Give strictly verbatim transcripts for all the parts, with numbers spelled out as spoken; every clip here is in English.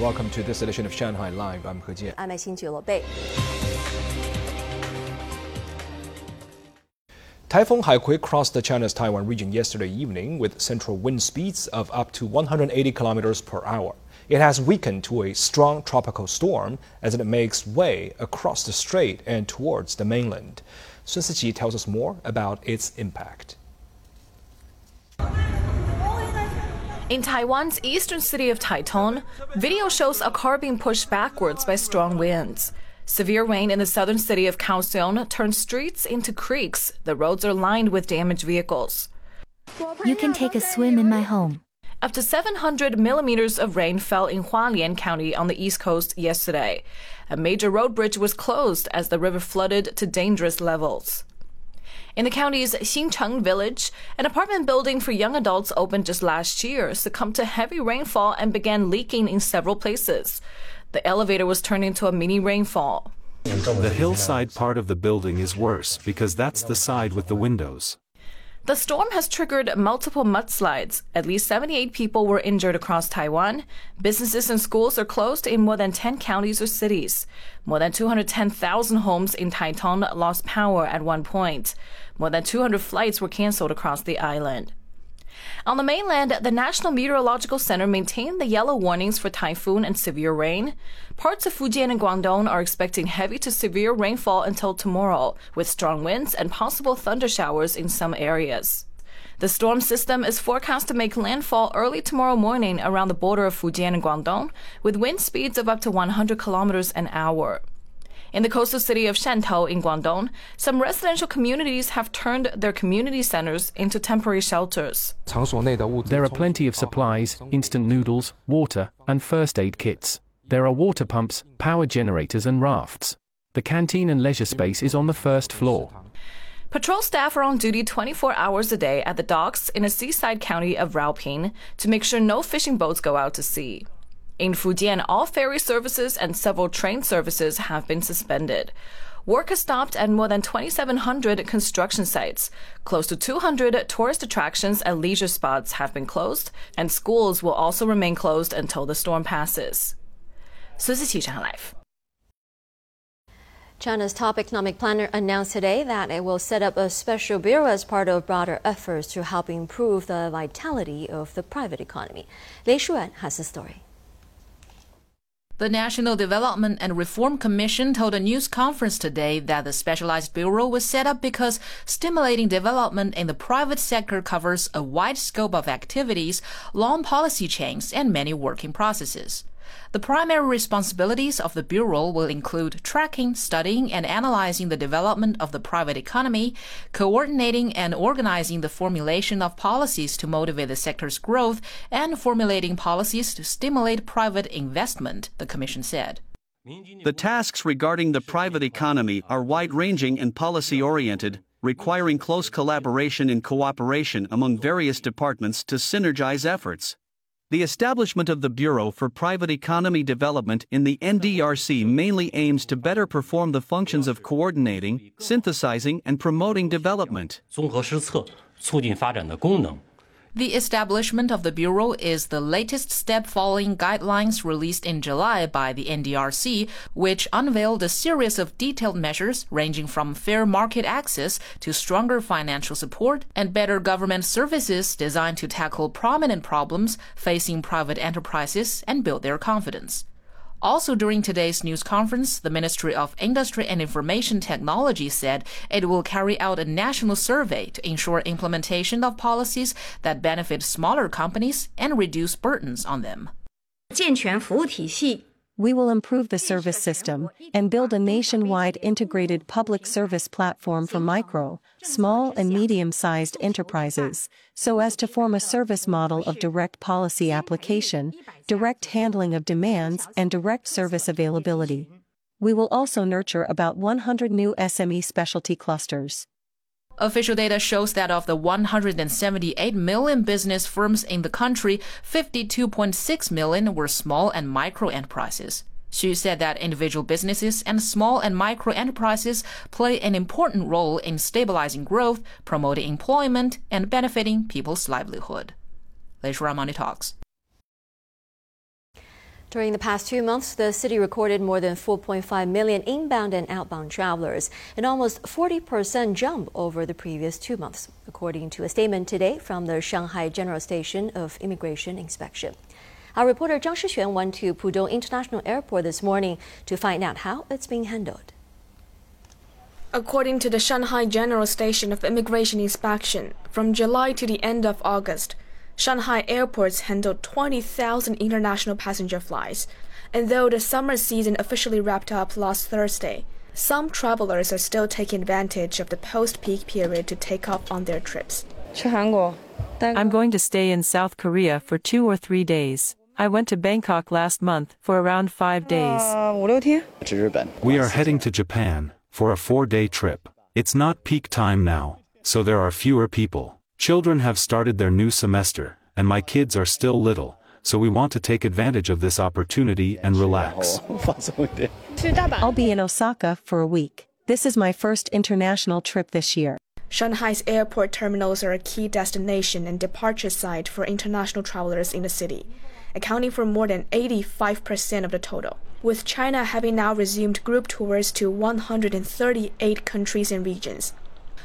Welcome to this edition of Shanghai Live. I'm He Jian. I'm Xin Jieluo Bei. Typhoon Haikui crossed China's Taiwan region yesterday evening with central wind speeds of up to one hundred eighty kilometers per hour. It has weakened to a strong tropical storm as it makes way across the strait and towards the mainland. Sun Siqi tells us more about its impact. In Taiwan's eastern city of Taitung, video shows a car being pushed backwards by strong winds. Severe rain in the southern city of Kaohsiung turns streets into creeks. The roads are lined with damaged vehicles. You can take a swim in my home. Up to seven hundred millimeters of rain fell in Hualien County on the east coast yesterday. A major road bridge was closed as the river flooded to dangerous levels. In the county's Xincheng Village, an apartment building for young adults opened just last year succumbed to heavy rainfall and began leaking in several places. The elevator was turned into a mini rainfall. The hillside part of the building is worse because that's the side with the windows. The storm has triggered multiple mudslides. At least seventy-eight people were injured across Taiwan. Businesses and schools are closed in more than ten counties or cities. More than two hundred ten thousand homes in Taitung lost power at one point. More than two hundred flights were canceled across the island. On the mainland, the National Meteorological Center maintained the yellow warnings for typhoon and severe rain. Parts of Fujian and Guangdong are expecting heavy to severe rainfall until tomorrow, with strong winds and possible thunder showers in some areas. The storm system is forecast to make landfall early tomorrow morning around the border of Fujian and Guangdong, with wind speeds of up to one hundred kilometers an hour. In the coastal city of Shantou in Guangdong, some residential communities have turned their community centers into temporary shelters. There are plenty of supplies, instant noodles, water, and first aid kits. There are water pumps, power generators, and rafts. The canteen and leisure space is on the first floor. Patrol staff are on duty twenty-four hours a day at the docks in a seaside county of Raoping to make sure no fishing boats go out to sea. In Fujian, all ferry services and several train services have been suspended. Work has stopped at more than twenty-seven hundred construction sites. Close to two hundred tourist attractions and leisure spots have been closed, and schools will also remain closed until the storm passes. Sun Siqi, Shanghai Life. China's top economic planner announced today that it will set up a special bureau as part of broader efforts to help improve the vitality of the private economy. Lei Shuan has the story. The National Development and Reform Commission told a news conference today that the specialized bureau was set up because stimulating development in the private sector covers a wide scope of activities, long policy chains, and many working processes. The primary responsibilities of the bureau will include tracking, studying, and analyzing the development of the private economy, coordinating and organizing the formulation of policies to motivate the sector's growth, and formulating policies to stimulate private investment, the commission said. The tasks regarding the private economy are wide-ranging and policy-oriented, requiring close collaboration and cooperation among various departments to synergize efforts. The establishment of the Bureau for Private Economy Development in the N D R C mainly aims to better perform the functions of coordinating, synthesizing, and promoting development. The establishment of the Bureau is the latest step following guidelines released in July by the N D R C, which unveiled a series of detailed measures ranging from fair market access to stronger financial support and better government services designed to tackle prominent problems facing private enterprises and build their confidence. Also during today's news conference, the Ministry of Industry and Information Technology said it will carry out a national survey to ensure implementation of policies that benefit smaller companies and reduce burdens on them. We will improve the service system and build a nationwide integrated public service platform for micro, small and medium-sized enterprises, so as to form a service model of direct policy application, direct handling of demands, and direct service availability. We will also nurture about one hundred new S M E specialty clusters. Official data shows that of the one hundred seventy-eight million business firms in the country, fifty-two point six million were small and micro enterprises. Xu said that individual businesses and small and micro enterprises play an important role in stabilizing growth, promoting employment, and benefiting people's livelihood. Lei Shuan Money Talks. During the past two months, the city recorded more than four point five million inbound and outbound travelers, an almost forty percent jump over the previous two months, according to a statement today from the Shanghai General Station of Immigration Inspection. Our reporter Zhang Shixuan went to Pudong International Airport this morning to find out how it's being handled. According to the Shanghai General Station of Immigration Inspection, from July to the end of August, Shanghai airports handled twenty thousand international passenger flights, and though the summer season officially wrapped up last Thursday, some travelers are still taking advantage of the post-peak period to take off on their trips. I'm going to stay in South Korea for two or three days. I went to Bangkok last month for around five days. We are heading to Japan for a four-day trip. It's not peak time now, so there are fewer people. Children have started their new semester, and my kids are still little, so we want to take advantage of this opportunity and relax. I'll be in Osaka for a week. This is my first international trip this year. Shanghai's airport terminals are a key destination and departure site for international travelers in the city, accounting for more than eighty-five percent of the total, with China having now resumed group tours to one hundred thirty-eight countries and regions.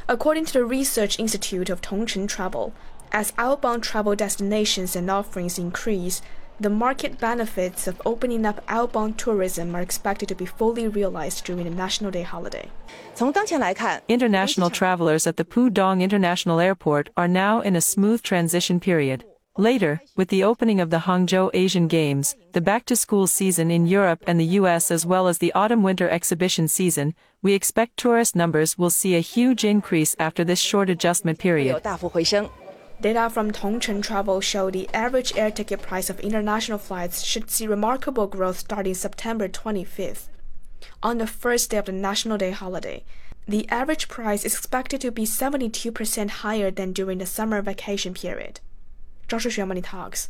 According to the Research Institute of Tongcheng Travel, as outbound travel destinations and offerings increase, the market benefits of opening up outbound tourism are expected to be fully realized during the National Day holiday. International travelers at the Pudong International Airport are now in a smooth transition period. Later, with the opening of the Hangzhou Asian Games, the back-to-school season in Europe and the U S as well as the autumn-winter exhibition season, we expect tourist numbers will see a huge increase after this short adjustment period. Data from Tongcheng Travel show the average air ticket price of international flights should see remarkable growth starting September twenty-fifth. On the first day of the National Day holiday, the average price is expected to be seventy-two percent higher than during the summer vacation period. Zhang Shixuan Money Talks.